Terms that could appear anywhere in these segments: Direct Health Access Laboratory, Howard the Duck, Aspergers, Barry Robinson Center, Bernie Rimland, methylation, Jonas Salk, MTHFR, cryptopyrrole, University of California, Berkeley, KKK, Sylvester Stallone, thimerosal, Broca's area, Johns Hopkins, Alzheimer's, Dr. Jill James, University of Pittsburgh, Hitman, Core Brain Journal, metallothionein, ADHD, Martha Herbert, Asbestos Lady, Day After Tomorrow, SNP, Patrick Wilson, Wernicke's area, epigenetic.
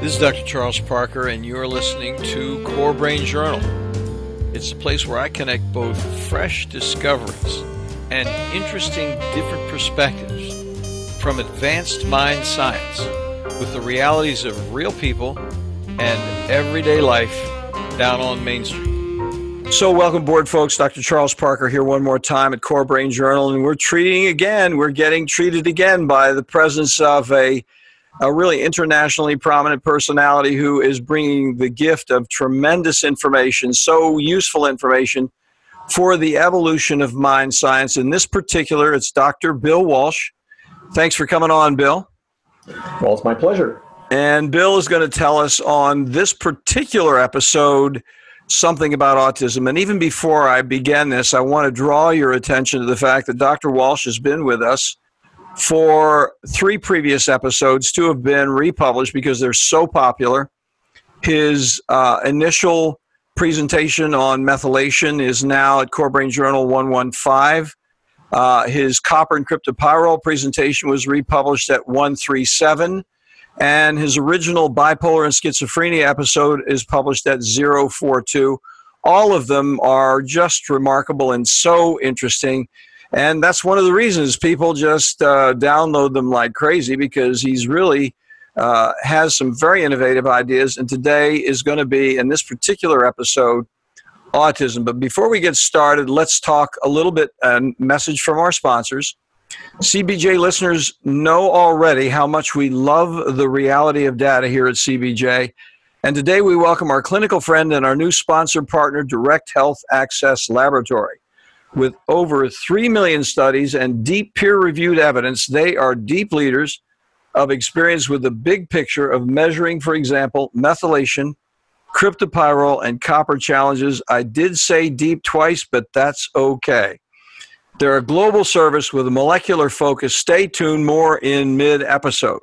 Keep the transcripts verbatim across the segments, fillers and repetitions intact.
This is Doctor Charles Parker, and you're listening to Core Brain Journal. It's a place where I connect both fresh discoveries and interesting different perspectives from advanced mind science with the realities of real people and everyday life down on Main Street. So welcome aboard, folks. Doctor Charles Parker here one more time at Core Brain Journal, and we're treating again, we're getting treated again by the presence of a a really internationally prominent personality who is bringing the gift of tremendous information, so useful information for the evolution of mind science. In this particular, it's Doctor Bill Walsh. Thanks for coming on, Bill. Well, it's my pleasure. And Bill is going to tell us on this particular episode something about autism. And even before I begin this, I want to draw your attention to the fact that Doctor Walsh has been with us for three previous episodes. Two have been republished because they're so popular. His uh, initial presentation on methylation is now at Core Brain Journal one fifteen. Uh, his copper and cryptopyrrole presentation was republished at one thirty-seven. And his original bipolar and schizophrenia episode is published at zero forty-two. All of them are just remarkable and so interesting. And that's one of the reasons people just uh, download them like crazy, because he's really uh, has some very innovative ideas. And today is going to be, in this particular episode, autism. But before we get started, let's talk a little bit, a message from our sponsors. C B J listeners know already how much we love the reality of data here at C B J. And today we welcome our clinical friend and our new sponsor partner, Direct Health Access Laboratory. With over three million studies and deep peer-reviewed evidence, they are deep leaders of experience with the big picture of measuring, for example, methylation, cryptopyrrole, and copper challenges. I did say deep twice, but that's okay. They're a global service with a molecular focus. Stay tuned, more in mid-episode.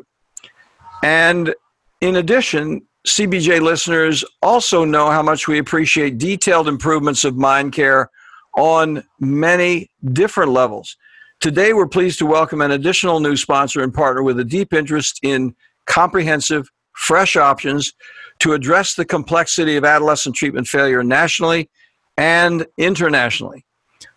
And in addition, C B J listeners also know how much we appreciate detailed improvements of mind care on many different levels. Today, we're pleased to welcome an additional new sponsor and partner with a deep interest in comprehensive, fresh options to address the complexity of adolescent treatment failure nationally and internationally.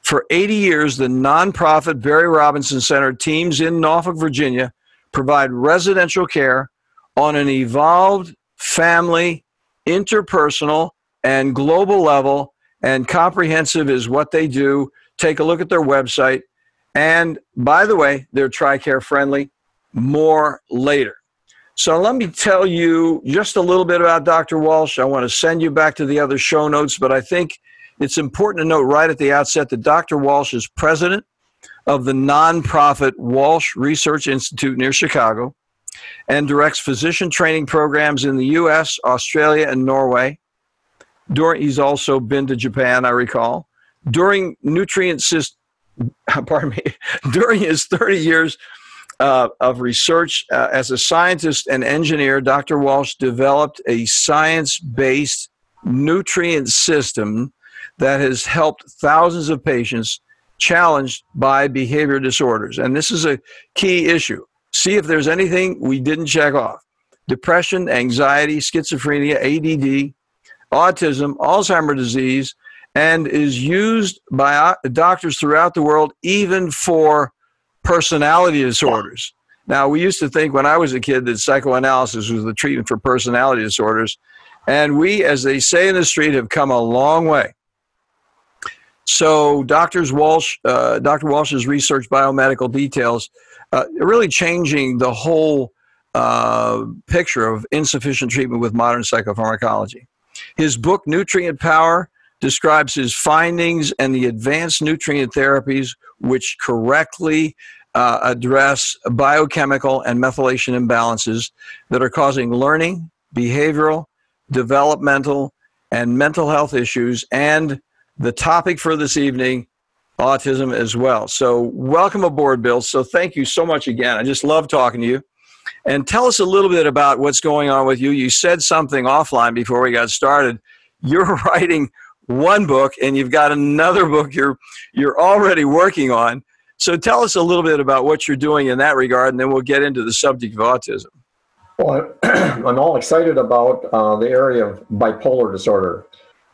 For eighty years, the nonprofit Barry Robinson Center teams in Norfolk, Virginia, provide residential care on an evolved family, interpersonal, and global level, and comprehensive is what they do. Take a look at their website. And by the way, they're TRICARE friendly. More later. So let me tell you just a little bit about Doctor Walsh. I want to send you back to the other show notes, but I think it's important to note right at the outset that Doctor Walsh is president of the nonprofit Walsh Research Institute near Chicago and directs physician training programs in the U S, Australia, and Norway. During, he's also been to Japan, I recall. During nutrient syst, pardon me, during his thirty years uh, of research uh, as a scientist and engineer, Doctor Walsh developed a science-based nutrient system that has helped thousands of patients challenged by behavior disorders. And this is a key issue. See if there's anything we didn't check off. Depression, anxiety, schizophrenia, A D D, autism, Alzheimer's disease, and is used by doctors throughout the world, even for personality disorders. Now, we used to think when I was a kid that psychoanalysis was the treatment for personality disorders, and we, as they say in the street, have come a long way. So Doctor Walsh, uh, Doctor Walsh's research, biomedical details, uh, really changing the whole uh, picture of insufficient treatment with modern psychopharmacology. His book, Nutrient Power, describes his findings and the advanced nutrient therapies which correctly uh, address biochemical and methylation imbalances that are causing learning, behavioral, developmental, and mental health issues, and the topic for this evening, autism as well. So welcome aboard, Bill. So thank you so much again. I just love talking to you. And tell us a little bit about what's going on with you. You said something offline before we got started. You're writing one book, and you've got another book you're you're already working on. So tell us a little bit about what you're doing in that regard, and then we'll get into the subject of autism. Well, I'm all excited about uh, the area of bipolar disorder.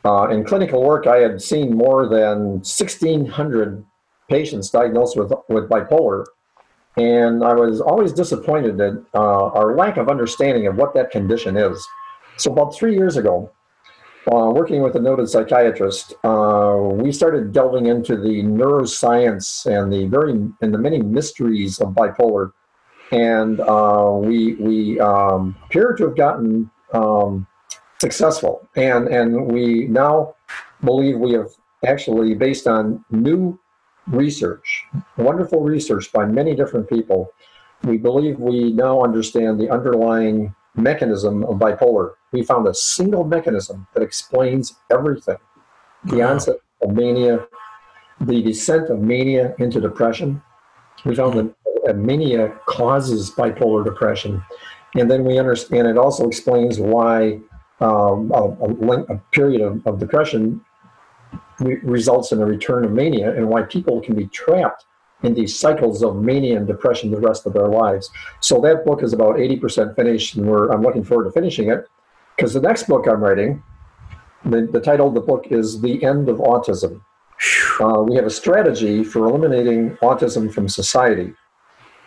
Uh, in clinical work, I had seen more than sixteen hundred patients diagnosed with, with bipolar, and I was always disappointed at uh, our lack of understanding of what that condition is. So about three years ago, uh, working with a noted psychiatrist, uh, we started delving into the neuroscience and the very and the many mysteries of bipolar, and uh, we we um, appear to have gotten um, successful, and and we now believe we have actually, based on new research, wonderful research by many different people, we believe we now understand the underlying mechanism of bipolar. We found a single mechanism that explains everything. The wow. onset of mania, the descent of mania into depression. We found that a mania causes bipolar depression. And then we understand it also explains why um, a, a, a period of, of depression re results in a return of mania, and why people can be trapped in these cycles of mania and depression the rest of their lives. So that book is about eighty percent finished, and we're, I'm looking forward to finishing it, because the next book I'm writing, the, the title of the book is The End of Autism. Uh, we have a strategy for eliminating autism from society,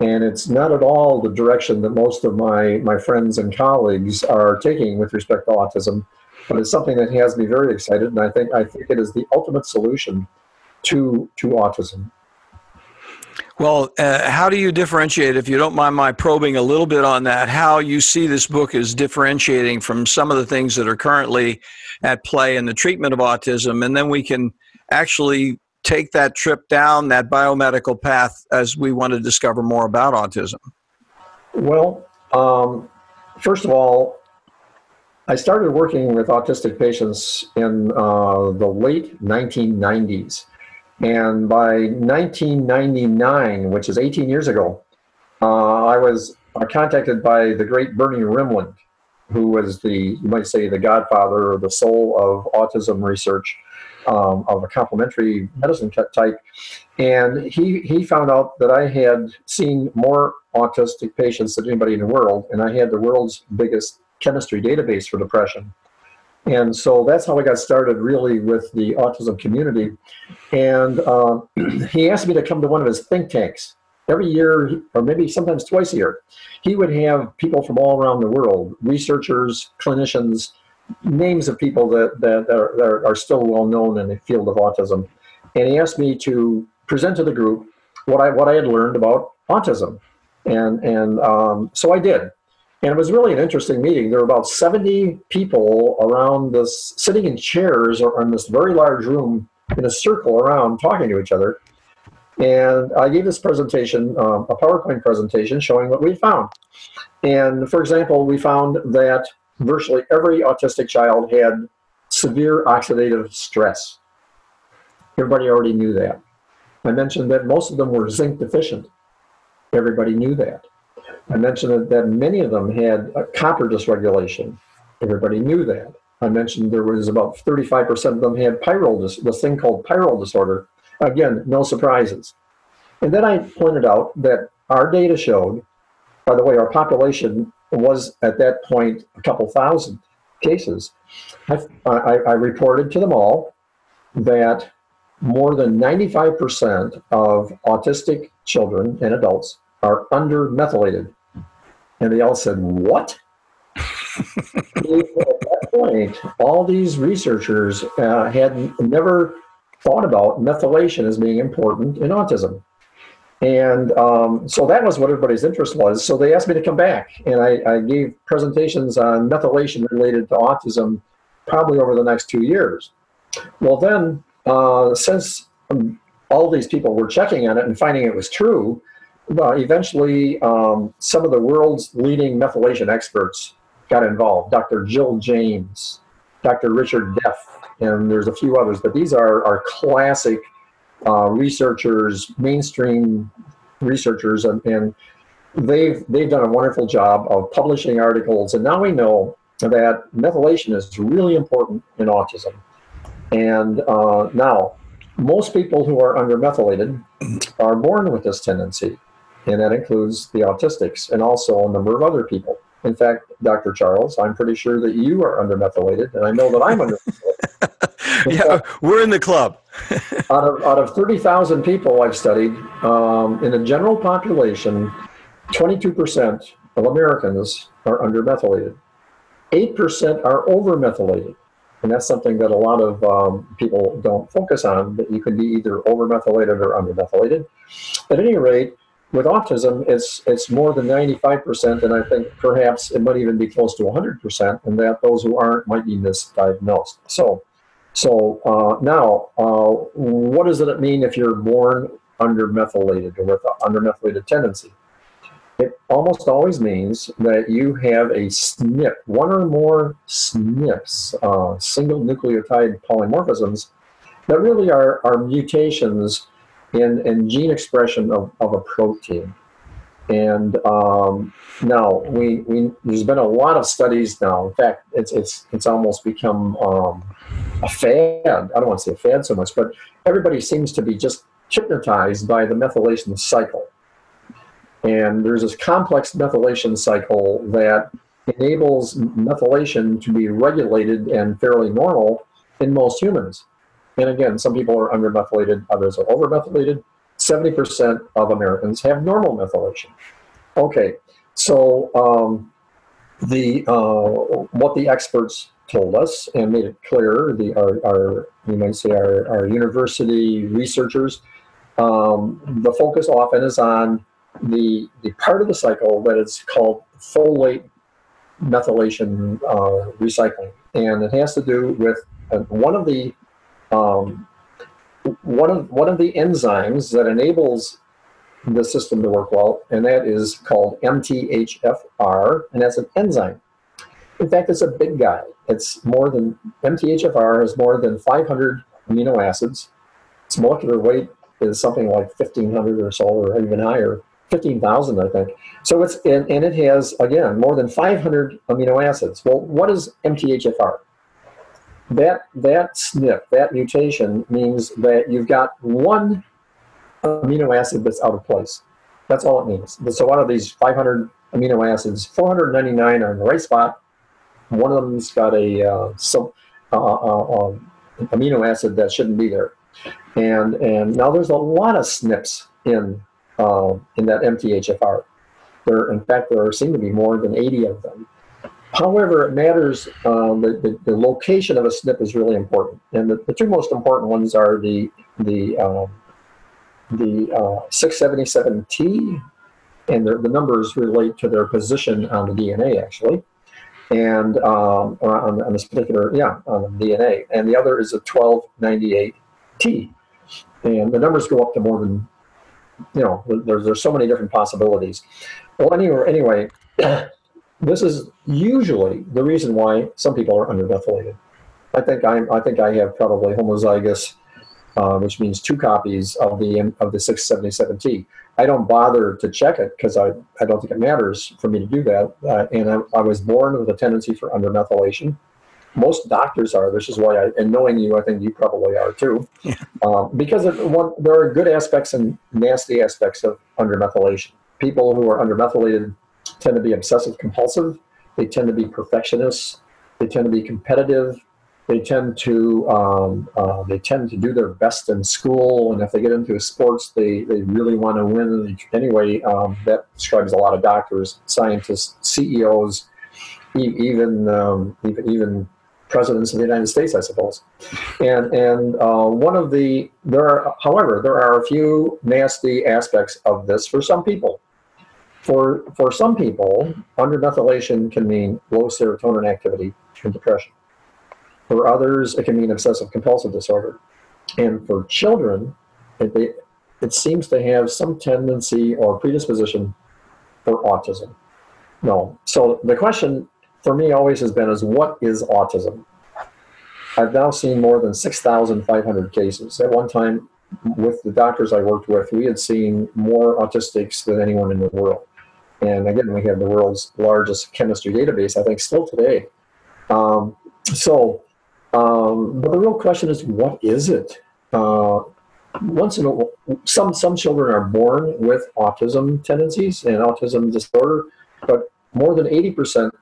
and it's not at all the direction that most of my, my friends and colleagues are taking with respect to autism, but it's something that has me very excited, and I think, I think it is the ultimate solution to, to autism. Well, uh, how do you differentiate, if you don't mind my probing a little bit on that, how you see this book is differentiating from some of the things that are currently at play in the treatment of autism, and then we can actually take that trip down that biomedical path as we want to discover more about autism? Well, um, first of all, I started working with autistic patients in uh, the late nineteen nineties. And by nineteen ninety-nine, which is eighteen years ago, uh, I was contacted by the great Bernie Rimland, who was the, you might say, the godfather or the soul of autism research, um, of a complementary medicine type. And he, he found out that I had seen more autistic patients than anybody in the world, and I had the world's biggest chemistry database for depression. And so that's how I got started, really, with the autism community. And uh, he asked me to come to one of his think tanks every year, or maybe sometimes twice a year. He would have people from all around the world, researchers, clinicians, names of people that, that, are, that are still well known in the field of autism. And he asked me to present to the group what I, what I had learned about autism. And, and um, so I did. And it was really an interesting meeting. There were about seventy people around this, sitting in chairs or in this very large room in a circle around, talking to each other. And I gave this presentation, um, a PowerPoint presentation showing what we found. And for example, we found that virtually every autistic child had severe oxidative stress. Everybody already knew that. I mentioned that most of them were zinc deficient. Everybody knew that. I mentioned that many of them had a copper dysregulation. Everybody knew that. I mentioned there was about thirty-five percent of them had pyrrole, this thing called pyrrole disorder. Again, no surprises. And then I pointed out that our data showed, by the way, our population was at that point a couple thousand cases. I, I, I reported to them all that more than ninety-five percent of autistic children and adults are under methylated, and they all said, "What?" At that point, all these researchers uh, had never thought about methylation as being important in autism, and um, so that was what everybody's interest was. So they asked me to come back, and I, I gave presentations on methylation related to autism, probably over the next two years. Well, then, uh, since um, all these people were checking on it and finding it was true. Uh, eventually, um, some of the world's leading methylation experts got involved. Doctor Jill James, Doctor Richard Deff, and there's a few others, but these are, are classic uh, researchers, mainstream researchers, and, and they've, they've done a wonderful job of publishing articles, and now we know that methylation is really important in autism. And uh, now, most people who are undermethylated are born with this tendency. And that includes the autistics and also a number of other people. In fact, Doctor Charles, I'm pretty sure that you are undermethylated, and I know that I'm undermethylated. Yeah, fact, we're in the club. out of, out of thirty thousand people I've studied, um, in the general population, twenty-two percent of Americans are undermethylated. eight percent are overmethylated, and that's something that a lot of um, people don't focus on, but you can be either overmethylated or undermethylated. At any rate, with autism, it's, it's more than ninety-five percent, and I think perhaps it might even be close to one hundred percent, and that those who aren't might be misdiagnosed. So, so uh, now, uh, what does it mean if you're born undermethylated or with an undermethylated tendency? It almost always means that you have a S N P, one or more S N Ps, uh, single nucleotide polymorphisms, that really are, are mutations in, in gene expression of, of a protein. And um, now, we, we, there's been a lot of studies now. In fact, it's, it's, it's almost become um, a fad. I don't want to say a fad so much, but everybody seems to be just hypnotized by the methylation cycle. And there's this complex methylation cycle that enables methylation to be regulated and fairly normal in most humans. And again, some people are undermethylated, others are overmethylated. seventy percent of Americans have normal methylation. Okay, so um, the uh, what the experts told us and made it clear, the, our, our, you might say our, our university researchers, um, the focus often is on The, the part of the cycle that is called folate methylation uh, recycling, and it has to do with uh, one of the um, one of one of the enzymes that enables the system to work well, and that is called M T H F R, and that's an enzyme. In fact, it's a big guy. It's more than M T H F R is more than five hundred amino acids. Its molecular weight is something like fifteen hundred or so, or even higher. fifteen thousand, I think. So it's, and, and it has, again, more than five hundred amino acids. Well, what is M T H F R? That, that S N P, that mutation, means that you've got one amino acid that's out of place. That's all it means. So out of these five hundred amino acids, four hundred ninety-nine are in the right spot. One of them's got a uh, some, uh, uh, uh, amino acid that shouldn't be there. And, and now there's a lot of S N Ps in Uh, in that M T H F R. There, in fact, there seem to be more than eighty of them. However, it matters, uh, the, the, the location of a S N P is really important. And the, the two most important ones are the, the, uh, the uh, six seventy-seven T, and the, the numbers relate to their position on the D N A, actually, and um, on, on this particular, yeah, on the D N A. And the other is a twelve ninety-eight T. And the numbers go up to more than, you know, there's, there's so many different possibilities. Well, anyway, anyway, this is usually the reason why some people are undermethylated. I think I'm, I think I have probably homozygous, uh, which means two copies of the of the six seventy-seven T. I don't bother to check it because I, I don't think it matters for me to do that. Uh, and I, I was born with a tendency for undermethylation. Most doctors are, which is why I, and knowing you, I think you probably are too, yeah. uh, because of what, there are good aspects and nasty aspects of undermethylation. People who are undermethylated tend to be obsessive compulsive, they tend to be perfectionists, they tend to be competitive, they tend to, um, uh, they tend to do their best in school, and if they get into sports, they, they really want to win. Anyway, um, that describes a lot of doctors, scientists, C E Os, e even, um, even, even, presidents of the United States, I suppose. And, and uh, one of the, there are, however, there are a few nasty aspects of this for some people. For, for some people, undermethylation can mean low serotonin activity and depression. For others, it can mean obsessive compulsive disorder. And for children, it, they, it seems to have some tendency or predisposition for autism. No, so the question for me always has been is, what is autism? I've now seen more than six thousand five hundred cases. At one time, with the doctors I worked with, we had seen more autistics than anyone in the world. And again, we have the world's largest chemistry database, I think, still today. Um, so, um, but the real question is, what is it? Uh, once in a, some, some children are born with autism tendencies and autism disorder, but more than eighty percent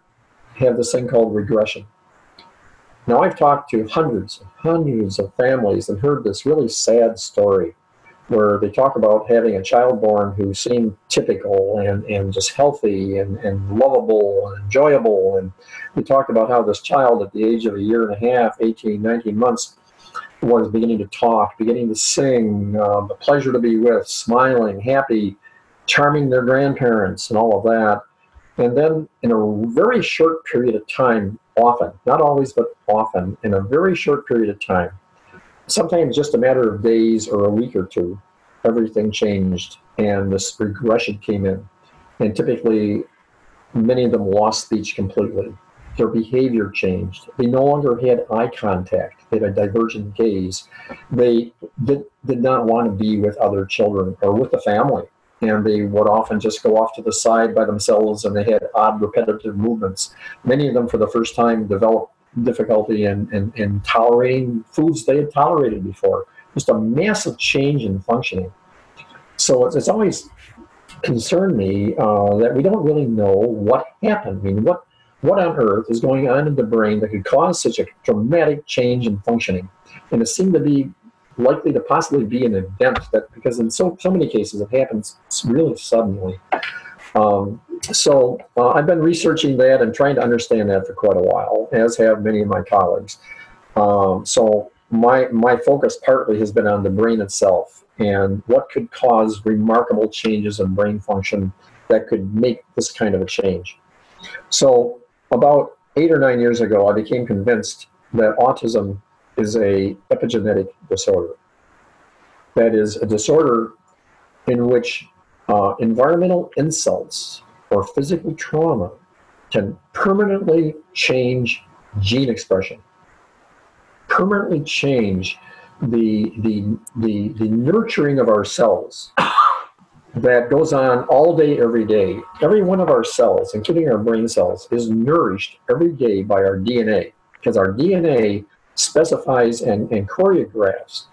have this thing called regression. Now, I've talked to hundreds and hundreds of families and heard this really sad story where they talk about having a child born who seemed typical and, and just healthy and, and lovable and enjoyable. And they talked about how this child at the age of a year and a half, eighteen, nineteen months, was beginning to talk, beginning to sing, um, a pleasure to be with, smiling, happy, charming their grandparents and all of that. And then in a very short period of time, often, not always, but often, in a very short period of time, sometimes just a matter of days or a week or two, everything changed and this regression came in. And typically, many of them lost speech completely. Their behavior changed. They no longer had eye contact. They had a divergent gaze. They did, did not want to be with other children or with the family. And they would often just go off to the side by themselves, and they had odd repetitive movements. Many of them, for the first time, developed difficulty in, in, in tolerating foods they had tolerated before. Just a massive change in functioning. So it's, it's always concerned me uh, that we don't really know what happened. I mean, what, what on earth is going on in the brain that could cause such a dramatic change in functioning? And it seemed to be likely to possibly be an event that, because in so, so many cases it happens really suddenly. Um, so uh, I've been researching that and trying to understand that for quite a while, as have many of my colleagues. Um, so my, my focus partly has been on the brain itself and what could cause remarkable changes in brain function that could make this kind of a change. So about eight or nine years ago, I became convinced that autism is an epigenetic disorder. That is a disorder in which uh, environmental insults or physical trauma can permanently change gene expression, permanently change the, the, the, the nurturing of our cells that goes on all day, every day. Every one of our cells, including our brain cells, is nourished every day by our D N A, because our D N A specifies and, and choreographs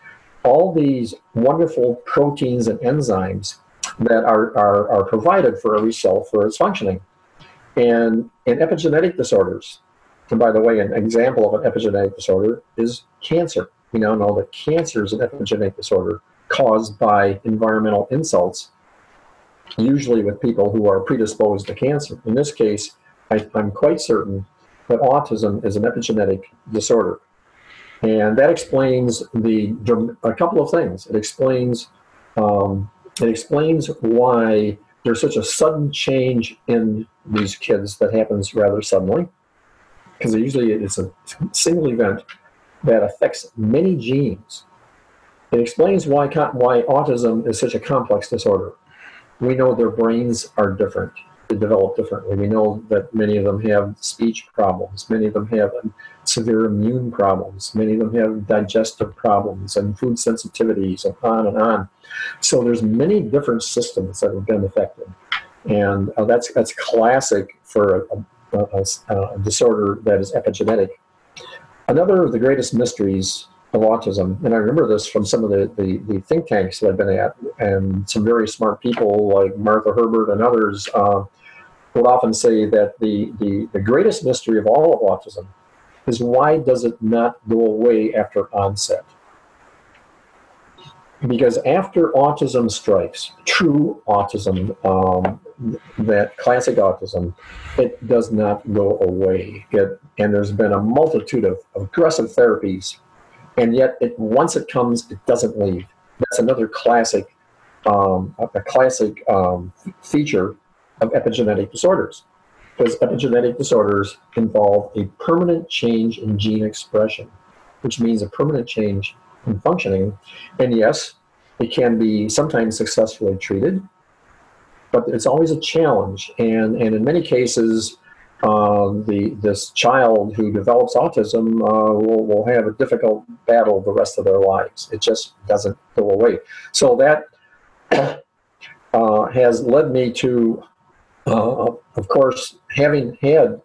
all these wonderful proteins and enzymes that are, are, are provided for every cell for its functioning. And in epigenetic disorders, and by the way, an example of an epigenetic disorder is cancer. We now know that cancer is an epigenetic disorder caused by environmental insults, usually with people who are predisposed to cancer. In this case, I, I'm quite certain that autism is an epigenetic disorder. And that explains the a couple of things. It explains um, it explains why there's such a sudden change in these kids that happens rather suddenly, because usually it's a single event that affects many genes. It explains why why autism is such a complex disorder. We know their brains are different; they develop differently. We know that many of them have speech problems. Many of them have severe immune problems. Many of them have digestive problems and food sensitivities and on and on. So there's many different systems that have been affected. And uh, that's, that's classic for a, a, a, a disorder that is epigenetic. Another of the greatest mysteries of autism, and I remember this from some of the, the, the think tanks that I've been at, and some very smart people like Martha Herbert and others uh, would often say that the, the, the greatest mystery of all of autism is why does it not go away after onset? Because after autism strikes, true autism, um, that classic autism, it does not go away. It, and there's been a multitude of, of aggressive therapies, and yet it, once it comes, it doesn't leave. That's another classic, um, a classic um, feature of epigenetic disorders. Because epigenetic disorders involve a permanent change in gene expression, which means a permanent change in functioning. And yes, it can be sometimes successfully treated, but it's always a challenge. And, and in many cases, uh, the, this child who develops autism uh, will, will have a difficult battle the rest of their lives. It just doesn't go away. So that uh, has led me to Uh, of course, having had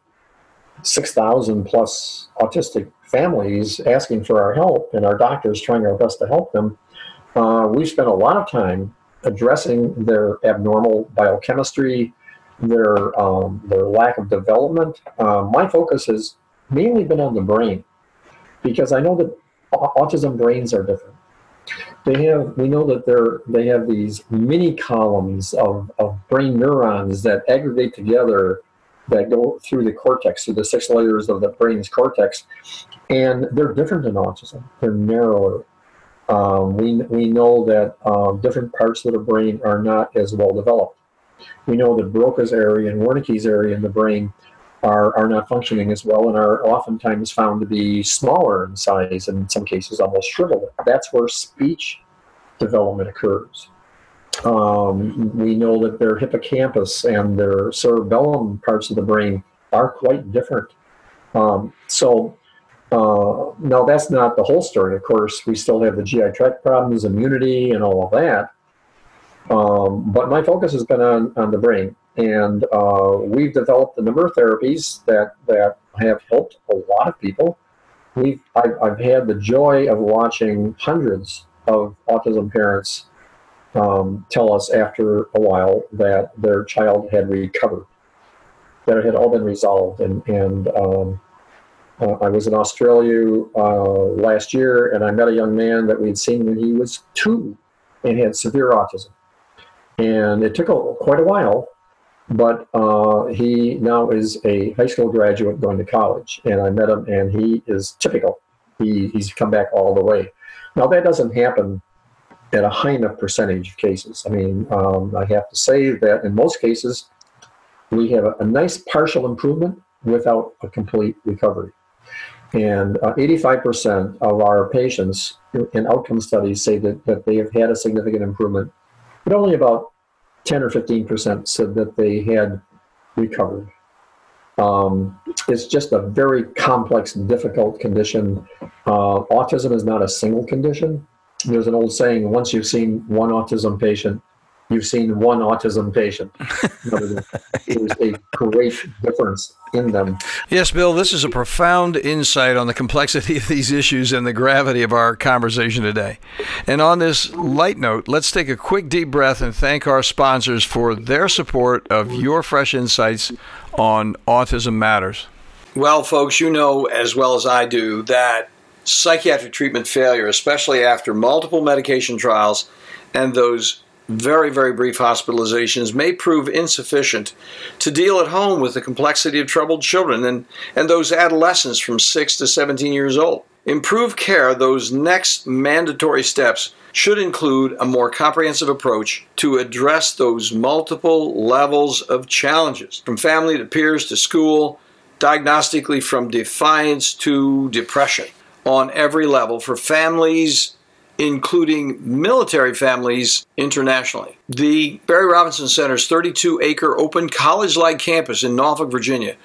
six thousand plus autistic families asking for our help and our doctors trying our best to help them, uh, we've spent a lot of time addressing their abnormal biochemistry, their, um, their lack of development. Uh, my focus has mainly been on the brain, because I know that autism brains are different. They have, we know that they're, they have these mini columns of, of brain neurons that aggregate together, that go through the cortex, through the six layers of the brain's cortex, and they're different in autism. They're narrower. Um, we, we know that uh, different parts of the brain are not as well developed. We know that Broca's area and Wernicke's area in the brain are, are not functioning as well, and are oftentimes found to be smaller in size, and in some cases almost shriveled. That's where speech development occurs. Um, we know that their hippocampus and their cerebellum parts of the brain are quite different. Um, so uh, now that's not the whole story. Of course, we still have the G I tract problems, immunity, and all of that. Um, but my focus has been on, on the brain, and uh, we've developed a number of therapies that, that have helped a lot of people. We've, I've, I've had the joy of watching hundreds of autism parents Um, tell us after a while that their child had recovered, that it had all been resolved. And, and um, uh, I was in Australia uh, last year, and I met a young man that we'd seen when he was two and had severe autism. And it took a, quite a while, but uh, he now is a high school graduate going to college. And I met him, and he is typical. He, he's come back all the way. Now, that doesn't happen at a high enough percentage of cases. I mean, um, I have to say that in most cases, we have a, a nice partial improvement without a complete recovery. And uh, eighty-five percent of our patients in outcome studies say that, that they have had a significant improvement, but only about ten or fifteen percent said that they had recovered. Um, it's just a very complex and difficult condition. Uh, autism is not a single condition. There's an old saying, once you've seen one autism patient, you've seen one autism patient. There's a great difference in them. Yes, Bill, this is a profound insight on the complexity of these issues and the gravity of our conversation today. And on this light note, let's take a quick deep breath and thank our sponsors for their support of your fresh insights on Autism Matters. Well, folks, you know as well as I do that psychiatric treatment failure, especially after multiple medication trials and those very, very brief hospitalizations, may prove insufficient to deal at home with the complexity of troubled children and, and those adolescents from six to seventeen years old. Improved care, those next mandatory steps should include a more comprehensive approach to address those multiple levels of challenges, from family to peers to school, diagnostically from defiance to depression, on every level for families, including military families internationally. The Barry Robinson Center's thirty-two acre open college-like campus in Norfolk, Virginia,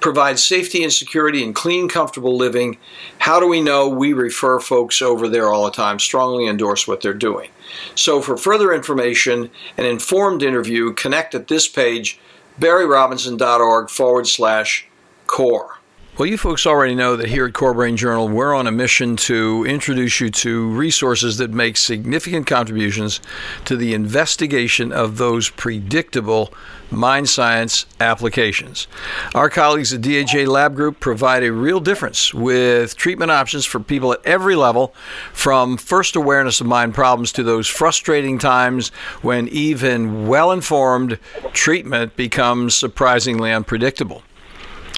provides safety and security and clean, comfortable living. How do we know? We refer folks over there all the time, strongly endorse what they're doing. So for further information, an informed interview, connect at this page, barryrobinson.org forward slash core. Well, you folks already know that here at Core Brain Journal, we're on a mission to introduce you to resources that make significant contributions to the investigation of those predictable mind science applications. Our colleagues at D H A Lab Group provide a real difference with treatment options for people at every level, from first awareness of mind problems to those frustrating times when even well-informed treatment becomes surprisingly unpredictable.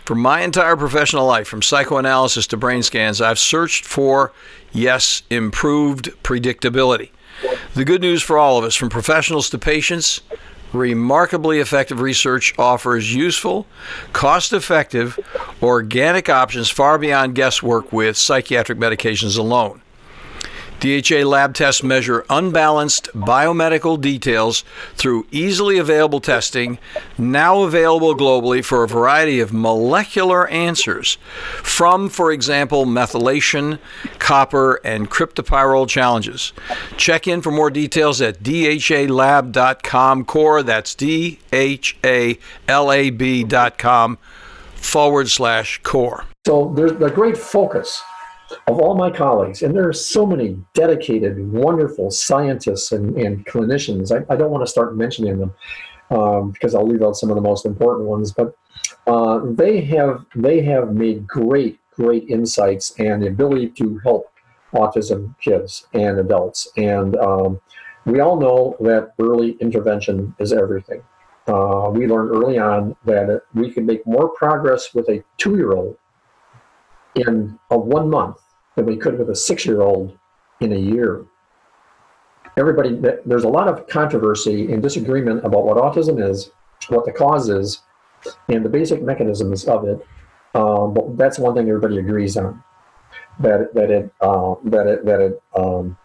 For my entire professional life, from psychoanalysis to brain scans, I've searched for, yes, improved predictability. The good news for all of us, from professionals to patients, remarkably effective research offers useful, cost-effective, organic options far beyond guesswork with psychiatric medications alone. D H A lab tests measure unbalanced biomedical details through easily available testing, now available globally for a variety of molecular answers, from, for example, methylation, copper, and cryptopyrrole challenges. Check in for more details at d h a lab dot com core. That's d h a lab dot com forward slash core. So there's a great focus of all my colleagues, and there are so many dedicated, wonderful scientists and, and clinicians. I, I don't want to start mentioning them. um, because I'll leave out some of the most important ones, but uh, they have they have made great, great insights and the ability to help autism kids and adults. And um, we all know that early intervention is everything. Uh, we learned early on that we can make more progress with a two-year-old in a one month than we could with a six-year-old in a year. Everybody, there's a lot of controversy and disagreement about what autism is, what the cause is, and the basic mechanisms of it. Um, but that's one thing everybody agrees on, that that it uh, that it that it um,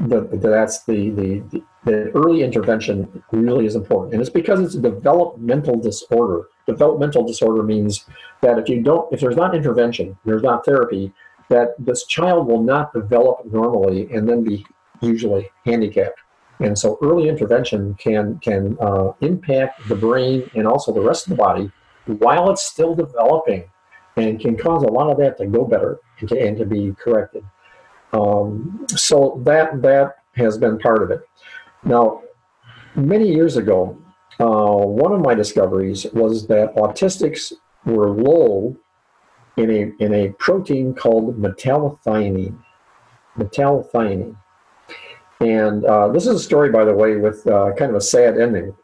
that that's the, the the early intervention really is important, and it's because it's a developmental disorder. Developmental disorder means that if you don't, if there's not intervention, there's not therapy, that this child will not develop normally and then be usually handicapped. And so early intervention can can uh, impact the brain and also the rest of the body while it's still developing, and can cause a lot of that to go better and to, and to be corrected. Um, so that that has been part of it. Now, many years ago, uh, one of my discoveries was that autistics were low in a in a protein called metallothionein. Metallothionein, and uh, this is a story, by the way, with uh, kind of a sad ending.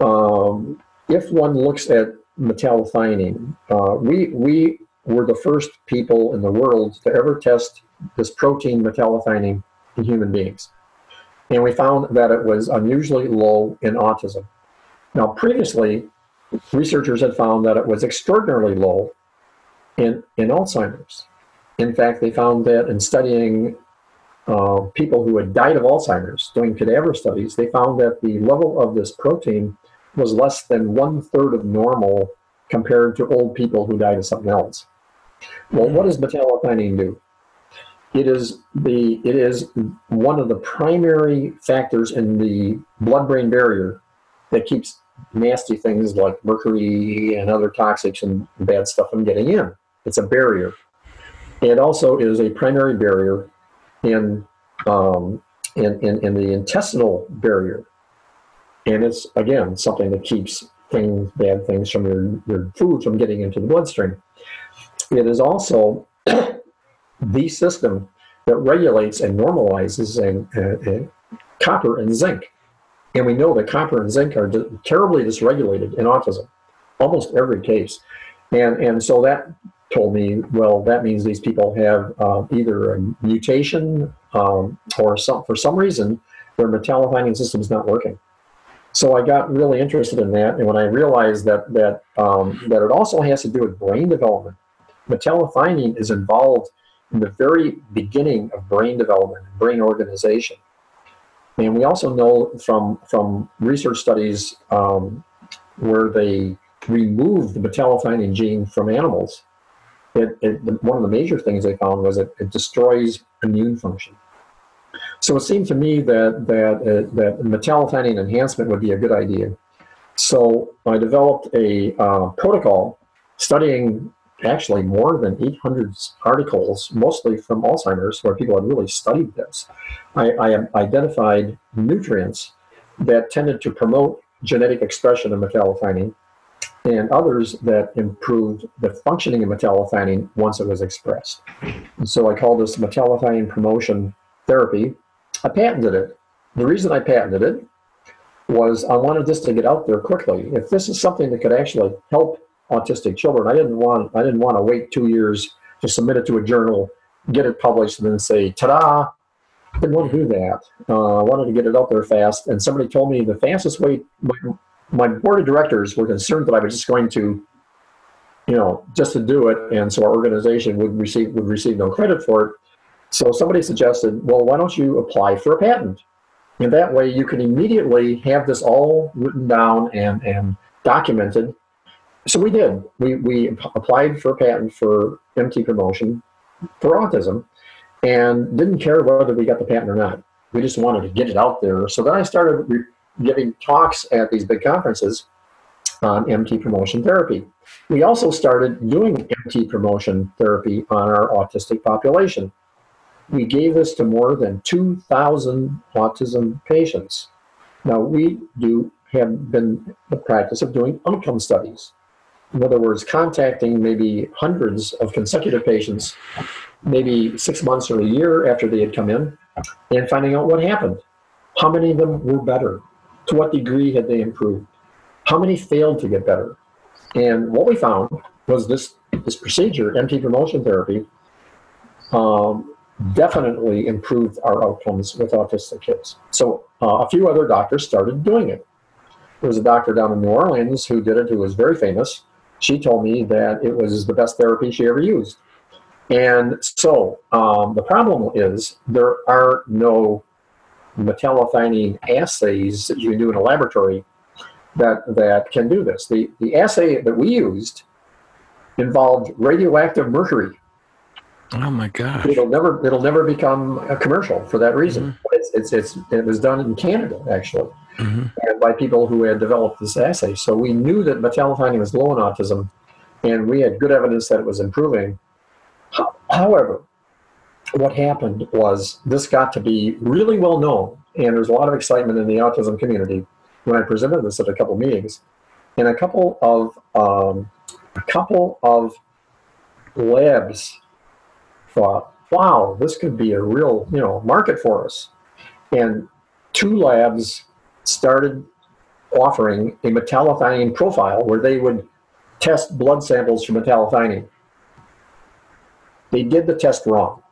Um, if one looks at metallothionein, uh, we we were the first people in the world to ever test this protein metallothionein in human beings, and we found that it was unusually low in autism. Now, previously, researchers had found that it was extraordinarily low in in Alzheimer's. In fact, they found that in studying uh, people who had died of Alzheimer's, doing cadaver studies, they found that the level of this protein was less than one third of normal compared to old people who died of something else. Well, what does metallothionein do? It is the it is one of the primary factors in the blood-brain barrier that keeps nasty things like mercury and other toxics and bad stuff from getting in. It's a barrier. It also is a primary barrier in um, in, in in the intestinal barrier. And it's, again, something that keeps things, bad things from your, your food from getting into the bloodstream. It is also the system that regulates and normalizes and, uh, and copper and zinc. And we know that copper and zinc are terribly dysregulated in autism, almost every case. And, and so that told me, well, that means these people have uh, either a mutation um, or some, for some reason their metallothionein system is not working. So I got really interested in that, and when I realized that that um, that it also has to do with brain development. Metallothionein is involved in the very beginning of brain development, brain organization, and we also know from from research studies um, where they removed the metallothionein gene from animals. It, it, one of the major things they found was that it destroys immune function. So it seemed to me that that uh, that metallothionein enhancement would be a good idea. So I developed a uh, protocol studying actually more than eight hundred articles, mostly from Alzheimer's, where people had really studied this. I, I identified nutrients that tended to promote genetic expression of metallothionein, and others that improved the functioning of metallothionein once it was expressed. And so I call this metallothionein promotion therapy. I patented it. The reason I patented it was I wanted this to get out there quickly. If this is something that could actually help autistic children, I didn't want I didn't want to wait two years to submit it to a journal, get it published, and then say, ta-da! I didn't want to do that. Uh, I wanted to get it out there fast, and somebody told me the fastest way. My, my board of directors were concerned that I was just going to, you know, just to do it, and so our organization would receive would receive no credit for it. So somebody suggested, well, why don't you apply for a patent? And that way you can immediately have this all written down and, and documented. So we did. We, we applied for a patent for M T promotion for autism and didn't care whether we got the patent or not. We just wanted to get it out there. So then I started re giving talks at these big conferences on M T promotion therapy. We also started doing M T promotion therapy on our autistic population. We gave this to more than two thousand autism patients. Now, we do have been the practice of doing outcome studies. In other words, contacting maybe hundreds of consecutive patients, maybe six months or a year after they had come in, and finding out what happened. How many of them were better? To what degree had they improved? How many failed to get better? And what we found was this, this procedure, M T promotion therapy, um, definitely improved our outcomes with autistic kids. So uh, a few other doctors started doing it. There was a doctor down in New Orleans who did it, who was very famous. She told me that it was the best therapy she ever used. And so um, the problem is there are no metallothionein assays that you can do in a laboratory that, that can do this. The, the assay that we used involved radioactive mercury. Oh my gosh. It'll never, it'll never become a commercial for that reason. Mm-hmm. It's, it's, it's, it was done in Canada, actually, mm-hmm. and by people who had developed this assay. So we knew that metallothionein was low in autism, and we had good evidence that it was improving. However, what happened was this got to be really well known, and there's a lot of excitement in the autism community when I presented this at a couple meetings. And a couple of, um, a couple of labs thought, wow, this could be a real, you know, market for us. And two labs started offering a metallothionein profile where they would test blood samples for metallothionein. They did the test wrong.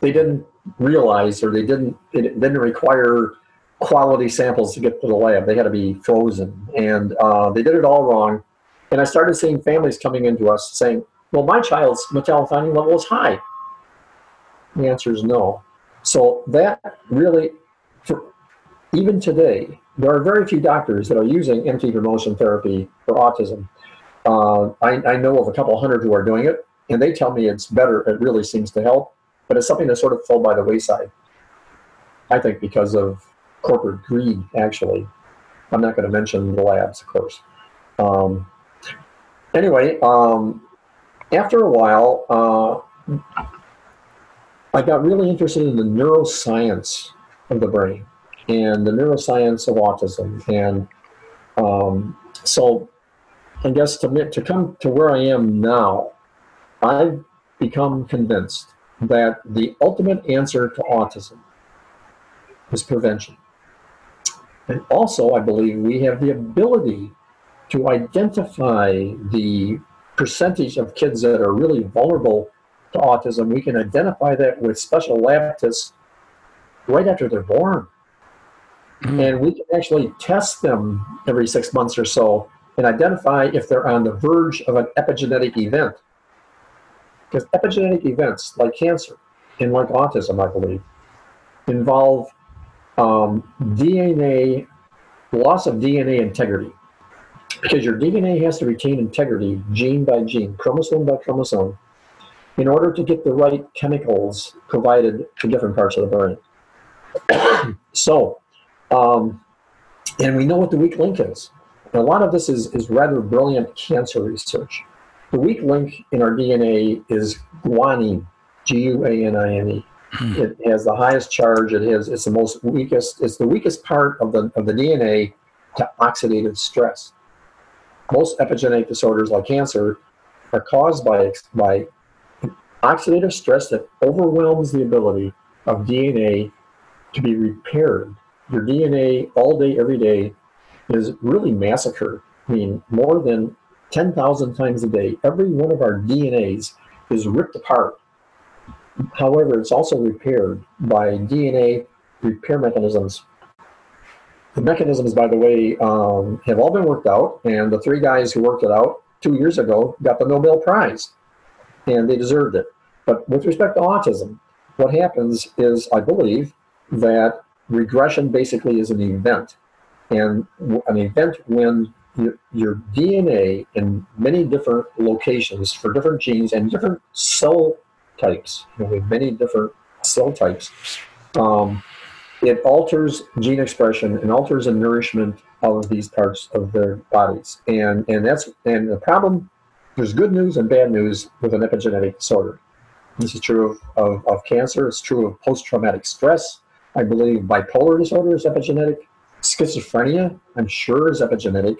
They didn't realize, or they didn't, it didn't require quality samples to get to the lab. They had to be frozen, and uh, they did it all wrong. And I started seeing families coming into us saying, well, my child's metallothionein level is high. The answer is no. So that really, for even today, there are very few doctors that are using M T promotion therapy for autism. Uh, I, I know of a couple hundred who are doing it, and they tell me it's better. It really seems to help, but it's something that sort of fell by the wayside, I think, because of corporate greed, actually. I'm not going to mention the labs, of course. Um, anyway, um, after a while, uh, I got really interested in the neuroscience of the brain and the neuroscience of autism. And um, so I guess to, to come to where I am now, I've become convinced that the ultimate answer to autism is prevention. And also, I believe we have the ability to identify the percentage of kids that are really vulnerable to autism. We can identify that with special lab tests right after they're born. Mm-hmm. And we can actually test them every six months or so and identify if they're on the verge of an epigenetic event. Because epigenetic events like cancer and like autism, I believe, involve um, D N A, loss of D N A integrity. Because your D N A has to retain integrity gene by gene, chromosome by chromosome, in order to get the right chemicals provided to different parts of the brain. So, um, and we know what the weak link is. And a lot of this is, is rather brilliant cancer research. The weak link in our D N A is guanine, G U A N I N E. Hmm. It has the highest charge. It has, it's the most weakest, it's the weakest part of the, of the D N A to oxidative stress. Most epigenetic disorders like cancer are caused by, by oxidative stress that overwhelms the ability of D N A to be repaired. Your D N A all day, every day is really massacred. I mean, more than ten thousand times a day, every one of our D N As is ripped apart. However, it's also repaired by D N A repair mechanisms. The mechanisms, by the way, um, have all been worked out, and the three guys who worked it out two years ago got the Nobel Prize, and they deserved it. But with respect to autism, what happens is, I believe, that regression basically is an event, and an event when your, your D N A in many different locations for different genes and different cell types, you know, with many different cell types, um, it alters gene expression and alters the nourishment of these parts of their bodies. And, and that's, and the problem, there's good news and bad news with an epigenetic disorder. This is true of, of, of cancer. It's true of post-traumatic stress. I believe bipolar disorder is epigenetic. Schizophrenia, I'm sure, is epigenetic.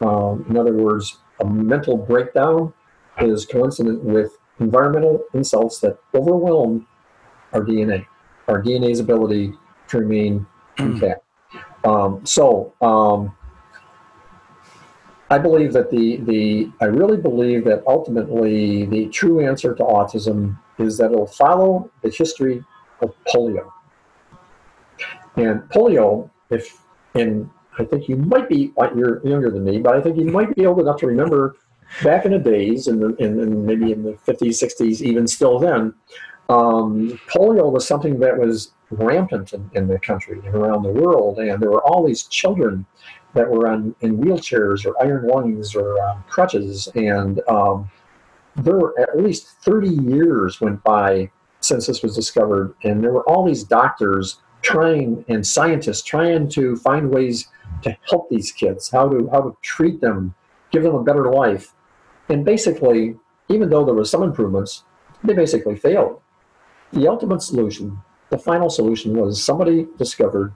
Um, in other words, a mental breakdown is coincident with environmental insults that overwhelm our D N A, our D N A's ability to remain intact. Um, so um, I believe that the, the, I really believe that ultimately the true answer to autism is that it'll follow the history of polio. And polio, if, and I think you might be, you're younger than me, but I think you might be old enough to remember back in the days, and in in, in maybe in the fifties, sixties, even still then, um, polio was something that was rampant in, in the country and around the world, and there were all these children that were on, in wheelchairs or iron lungs or um, crutches, and um, there were at least thirty years went by since this was discovered, and there were all these doctors trying and scientists trying to find ways to help these kids, how to, how to treat them, give them a better life. And basically, even though there were some improvements, they basically failed. The ultimate solution, the final solution, was somebody discovered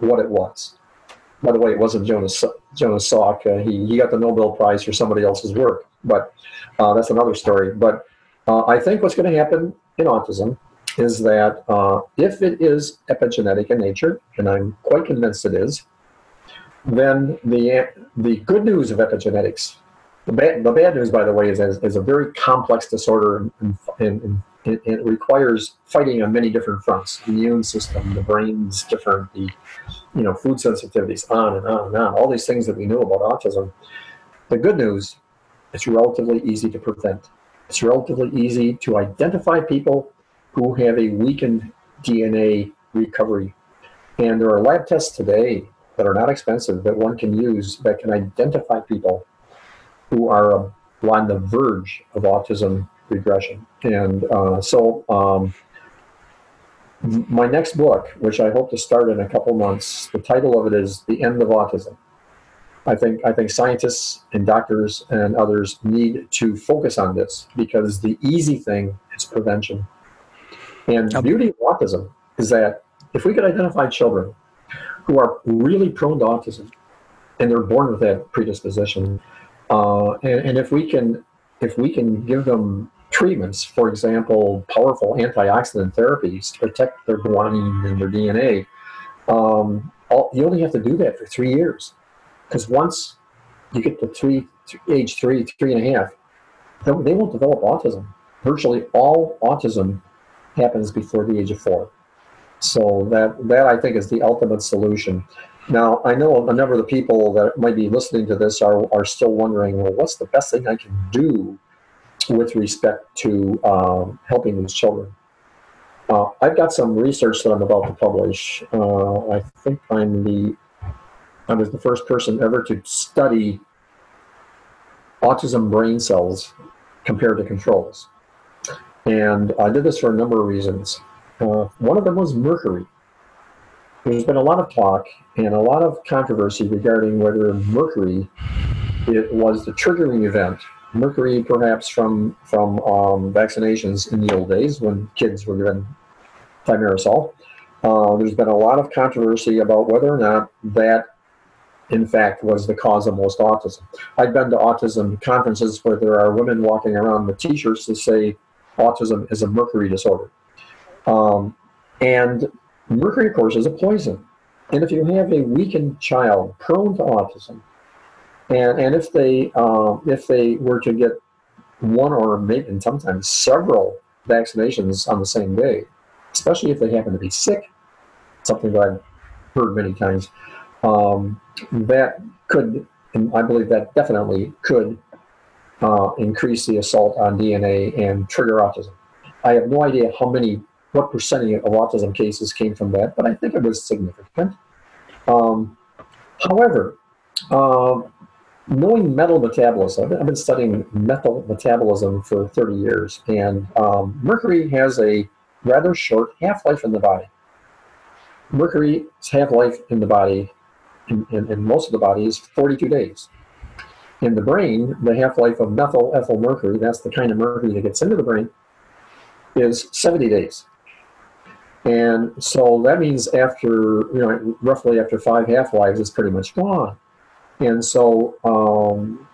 what it was. By the way, it wasn't Jonas, Jonas Salk. Uh, he, he got the Nobel Prize for somebody else's work, but uh, that's another story. But uh, I think what's going to happen in autism is that uh, if it is epigenetic in nature, and I'm quite convinced it is, then the, the good news of epigenetics, the bad, the bad news, by the way, is, is a very complex disorder, and, and, and it requires fighting on many different fronts: the immune system, the brain's different, the you know, food sensitivities, on and on and on, all these things that we know about autism. The good news, it's relatively easy to prevent. It's relatively easy to identify people who have a weakened D N A recovery. And there are lab tests today that are not expensive that one can use that can identify people who are on the verge of autism regression. And uh, so um, my next book, which I hope to start in a couple months, the title of it is The End of Autism. I think, I think scientists and doctors and others need to focus on this, because the easy thing is prevention. And the beauty of autism is that if we could identify children who are really prone to autism, and they're born with that predisposition, uh, and, and if we can, if we can give them treatments, for example, powerful antioxidant therapies to protect their guanine and their D N A, um, all, you only have to do that for three years. Because once you get to three, age three, three and a half, they, they won't develop autism. Virtually all autism happens before the age of four. So that, that I think is the ultimate solution. Now, I know a number of the people that might be listening to this are, are still wondering, well, what's the best thing I can do with respect to um, helping these children? Uh, I've got some research that I'm about to publish. Uh, I think I'm the, I was the first person ever to study autism brain cells compared to controls. And I did this for a number of reasons. Uh, one of them was mercury. There's been a lot of talk and a lot of controversy regarding whether mercury, it was the triggering event. Mercury, perhaps from, from um, vaccinations in the old days when kids were given thimerosal. Uh, there's been a lot of controversy about whether or not that, in fact, was the cause of most autism. I've been to autism conferences where there are women walking around with t-shirts that say, autism is a mercury disorder. Um, and mercury, of course, is a poison. And if you have a weakened child prone to autism, and, and if, they, uh, if they were to get one or maybe and sometimes several vaccinations on the same day, especially if they happen to be sick, something that I've heard many times, um, that could, and I believe that definitely could, Uh, increase the assault on D N A and trigger autism. I have no idea how many, what percentage of autism cases came from that, but I think it was significant. Um, however, uh, knowing metal metabolism, I've been studying metal metabolism for thirty years, and um, mercury has a rather short half-life in the body. Mercury's half-life in the body, in, in, in most of the body, is forty-two days. In the brain, the half-life of methyl ethyl mercury, that's the kind of mercury that gets into the brain, is seventy days. And so that means after, you know, roughly after five half-lives, it's pretty much gone. And so um,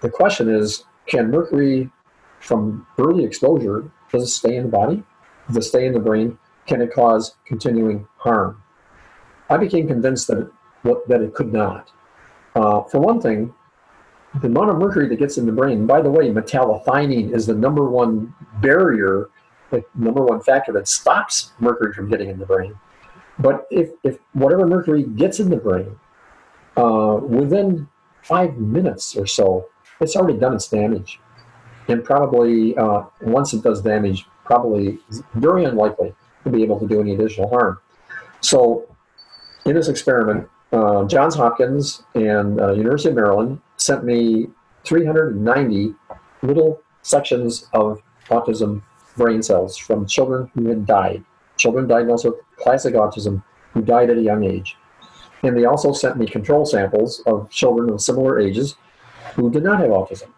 the question is, can mercury from early exposure, does it stay in the body? Does it stay in the brain? Can it cause continuing harm? I became convinced that it, that it could not. Uh, for one thing, the amount of mercury that gets in the brain, by the way, metallothionein is the number one barrier, the number one factor that stops mercury from getting in the brain. But if, if whatever mercury gets in the brain, uh, within five minutes or so, it's already done its damage. And probably, uh, once it does damage, probably very unlikely to be able to do any additional harm. So in this experiment, uh, Johns Hopkins and uh, University of Maryland sent me three hundred ninety little sections of autism brain cells from children who had died. Children diagnosed with classic autism who died at a young age. And they also sent me control samples of children of similar ages who did not have autism.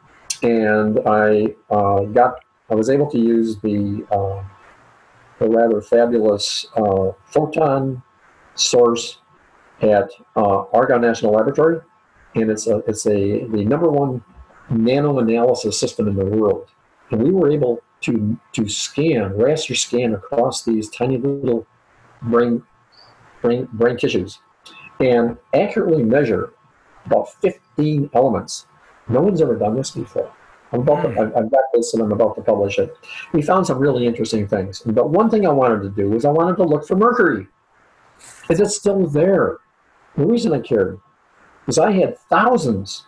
And I uh, got, I was able to use the, uh, the rather fabulous uh, photon source at uh, Argonne National Laboratory, and it's a, it's a the number one nanoanalysis system in the world. And we were able to to scan, raster scan across these tiny little brain brain brain tissues, and accurately measure about fifteen elements. No one's ever done this before. I'm about to, I've got this and I'm about to publish it. We found some really interesting things. But one thing I wanted to do was I wanted to look for mercury. Is it still there? The reason I cared is I had thousands,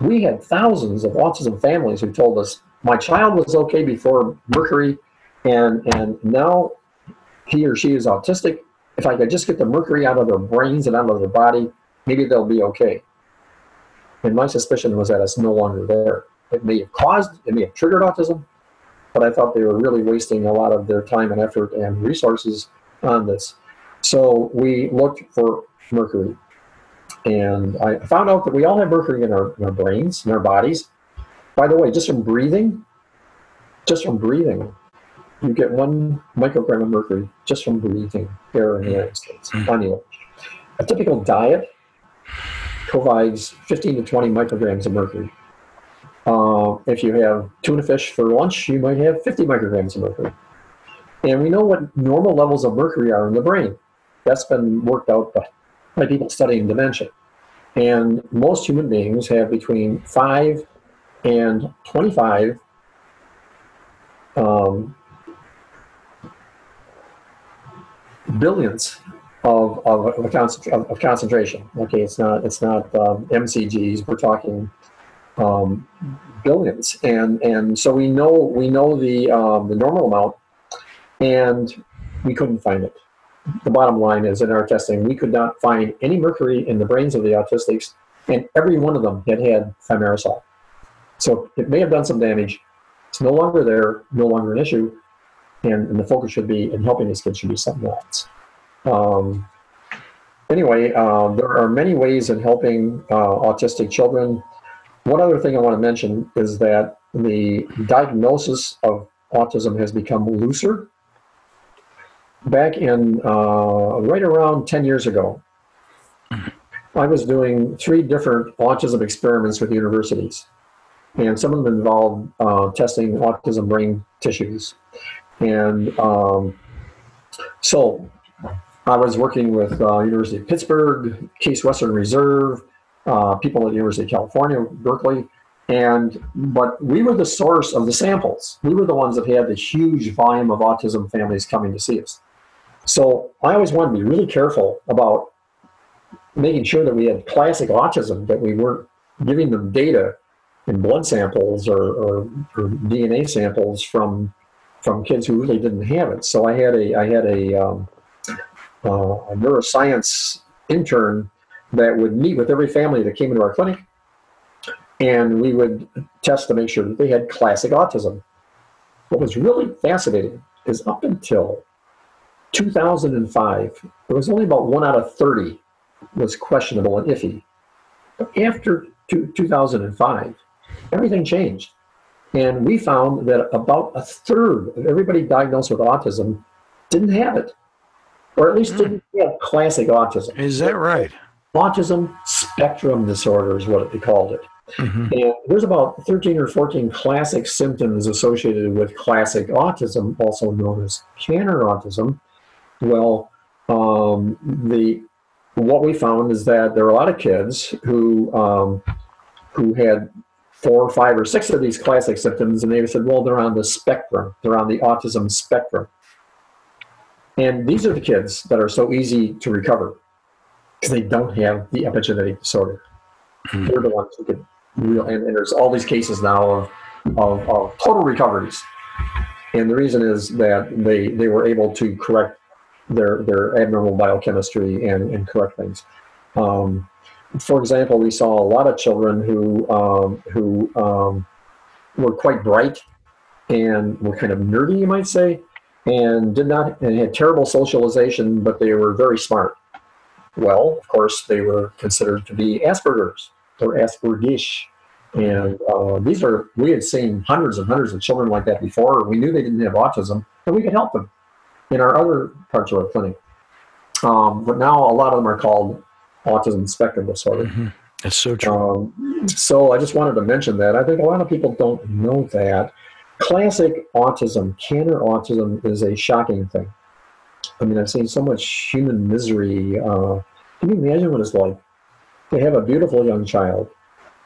we had thousands of autism families who told us, my child was okay before mercury, and, and now he or she is autistic. If I could just get the mercury out of their brains and out of their body, maybe they'll be okay. And my suspicion was that it's no longer there. It may have caused, it may have triggered autism, but I thought they were really wasting a lot of their time and effort and resources on this. So we looked for mercury. And I found out that we all have mercury in our, in our brains, in our bodies. By the way, just from breathing, just from breathing, you get one microgram of mercury just from breathing here in the United States. Anyway, a typical diet provides fifteen to twenty micrograms of mercury. Uh, if you have tuna fish for lunch, you might have fifty micrograms of mercury. And we know what normal levels of mercury are in the brain. That's been worked out by, by people studying dementia. And most human beings have between five and twenty-five um, billionths Of, of, of, concentra of, of concentration. Okay, it's not, it's not um, M C Gs, we're talking um, billions. And, and so we know, we know the, um, the normal amount, and we couldn't find it. The bottom line is, in our testing, we could not find any mercury in the brains of the autistics, and every one of them had had thimerosal. So it may have done some damage. It's no longer there, no longer an issue, and, and the focus should be, in helping these kids, should be something else. Um, anyway, uh, there are many ways in helping uh, autistic children. One other thing I want to mention is that the diagnosis of autism has become looser. Back in, uh, right around ten years ago, I was doing three different autism experiments with universities. And some of them involved uh, testing autism brain tissues. And um, so, I was working with uh, University of Pittsburgh, Case Western Reserve, uh, people at the University of California, Berkeley, and but we were the source of the samples. We were the ones that had the huge volume of autism families coming to see us. So I always wanted to be really careful about making sure that we had classic autism, that we weren't giving them data in blood samples or, or, or D N A samples from from kids who really didn't have it. So I had a I had a um, Uh, a neuroscience intern that would meet with every family that came into our clinic, and we would test to make sure that they had classic autism. What was really fascinating is up until two thousand five, there was only about one out of thirty was questionable and iffy. But after two thousand five, everything changed. And we found that about a third of everybody diagnosed with autism didn't have it, or at least mm. didn't have classic autism. Is that right? Autism spectrum disorder is what they called it. Mm-hmm. And there's about thirteen or fourteen classic symptoms associated with classic autism, also known as Kanner autism. Well, um, the what we found is that there were a lot of kids who um, who had four or five or six of these classic symptoms, and they said, well, they're on the spectrum. They're on the autism spectrum. And these are the kids that are so easy to recover because they don't have the epigenetic disorder. Mm-hmm. They're the ones who could real, and, and there's all these cases now of, of, of total recoveries. And the reason is that they, they were able to correct their, their abnormal biochemistry and, and correct things. Um, for example, we saw a lot of children who, um, who um, were quite bright and were kind of nerdy, you might say, and did not, and had terrible socialization, but they were very smart. Well, of course, they were considered to be Aspergers or Aspergish. And uh, these are, we had seen hundreds and hundreds of children like that before. We knew they didn't have autism, and we could help them in our other parts of our clinic. Um, but now a lot of them are called autism spectrum disorder. Mm-hmm. That's so true. Um, so I just wanted to mention that. I think a lot of people don't know that. Classic autism, Kanner autism, is a shocking thing. I mean, I've seen so much human misery. Uh, can you imagine what it's like to have a beautiful young child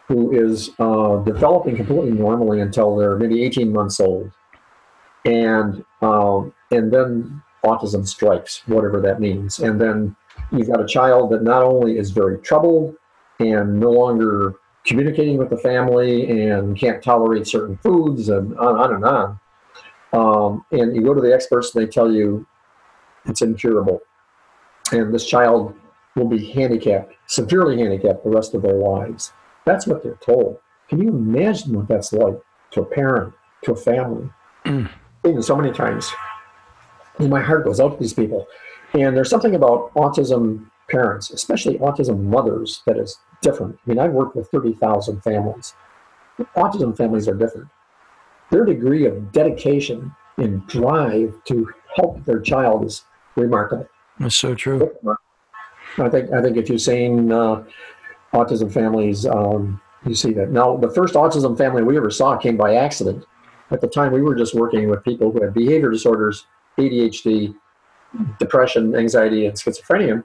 who is uh, developing completely normally until they're maybe eighteen months old, and uh, and then autism strikes, whatever that means, and then you've got a child that not only is very troubled and no longer communicating with the family and can't tolerate certain foods and on, on and on, um, and you go to the experts and they tell you it's incurable. And this child will be handicapped, severely handicapped the rest of their lives. That's what they're told. Can you imagine what that's like to a parent, to a family? Mm. Even so many times. And my heart goes out to these people. And there's something about autism parents, especially autism mothers, that is different. I mean, I've worked with thirty thousand families. Autism families are different. Their degree of dedication and drive to help their child is remarkable. That's so true. I think I think if you've seen uh, autism families, um, you see that. Now, the first autism family we ever saw came by accident. At the time, we were just working with people who had behavior disorders, A D H D, depression, anxiety, and schizophrenia.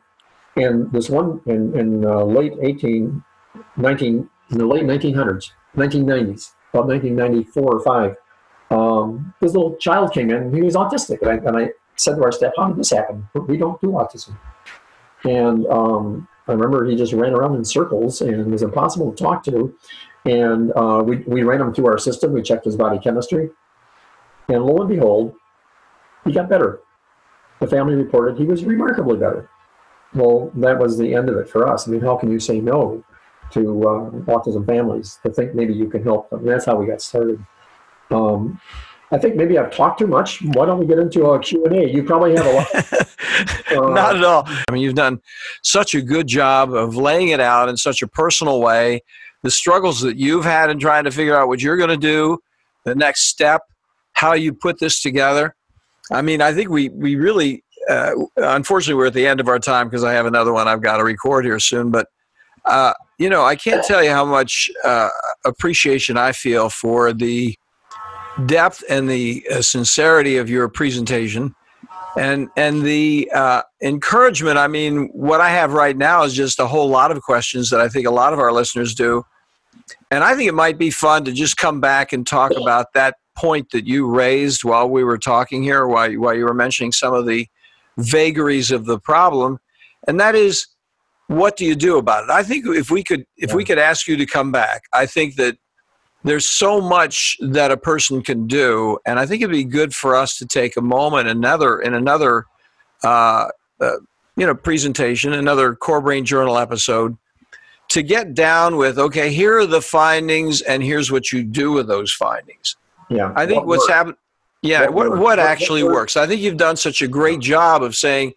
And this one in, in uh, late eighteen, nineteen, in the late nineteen hundreds, nineteen nineties, about nineteen ninety-four or five. Um, this little child came in, and he was autistic. And I, and I said to our staff, how did this happen? We don't do autism. And um, I remember he just ran around in circles and was impossible to talk to. And uh, we, we ran him through our system. We checked his body chemistry. And lo and behold, he got better. The family reported he was remarkably better. Well, that was the end of it for us. I mean, how can you say no to uh, autism families to think maybe you can help them? And that's how we got started. Um, I think maybe I've talked too much. Why don't we get into a Q and A? You probably have a lot. Uh, Not at all. I mean, you've done such a good job of laying it out in such a personal way, the struggles that you've had in trying to figure out what you're going to do, the next step, how you put this together. I mean, I think we, we really, uh, unfortunately, we're at the end of our time because I have another one I've got to record here soon. But, uh, you know, I can't tell you how much uh, appreciation I feel for the depth and the uh, sincerity of your presentation, and and the uh, encouragement. I mean, what I have right now is just a whole lot of questions that I think a lot of our listeners do. And I think it might be fun to just come back and talk about that point that you raised while we were talking here, while you, while you were mentioning some of the vagaries of the problem. And that is, what do you do about it? I think if we could, if we could ask you to come back, I think that there's so much that a person can do, and I think it'd be good for us to take a moment, another in another, uh, uh, you know, presentation, another Core Brain Journal episode, to get down with. Okay, here are the findings, and here's what you do with those findings. Yeah, I think what's happened. Yeah, what what, what actually what works? works? I think you've done such a great job of saying,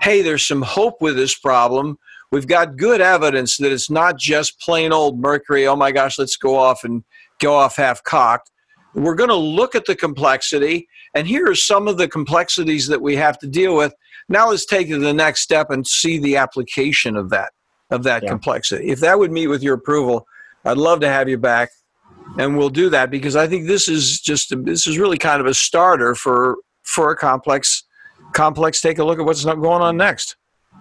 "Hey, there's some hope with this problem. We've got good evidence that it's not just plain old mercury. Oh my gosh, let's go off and." go off half-cocked, We're going to look at the complexity, and here are some of the complexities that we have to deal with. Now let's take it to the next step and see the application of that, of that yeah. complexity. If that would meet with your approval, I'd love to have you back, and we'll do that, because I think this is just a, this is really kind of a starter for for a complex complex take a look at what's going on next.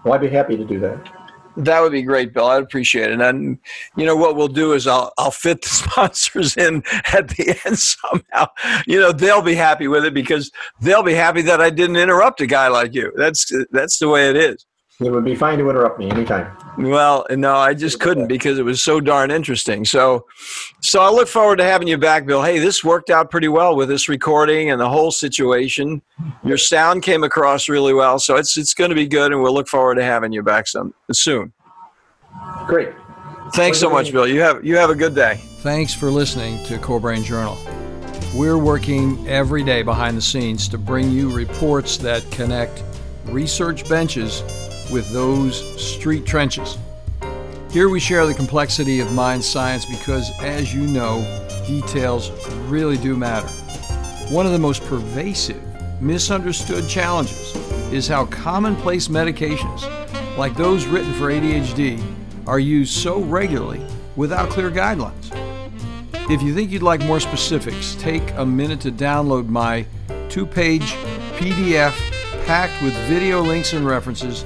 Well, I'd be happy to do that. That would be great, Bill. I'd appreciate it. And, you know, what we'll do is I'll, I'll fit the sponsors in at the end somehow. You know, they'll be happy with it because they'll be happy that I didn't interrupt a guy like you. That's, that's the way it is. It would be fine to interrupt me anytime. Well, no, I just couldn't because it was so darn interesting. So, so I look forward to having you back, Bill. Hey, this worked out pretty well with this recording and the whole situation. Your sound came across really well, so it's it's going to be good, and we'll look forward to having you back some soon. Great. Thanks so much, Bill. You have you have a good day. Thanks for listening to Core Brain Journal. We're working every day behind the scenes to bring you reports that connect research benches with those street trenches. Here we share the complexity of mind science because, as you know, details really do matter. One of the most pervasive, misunderstood challenges is how commonplace medications, like those written for A D H D, are used so regularly without clear guidelines. If you think you'd like more specifics, take a minute to download my two-page P D F packed with video links and references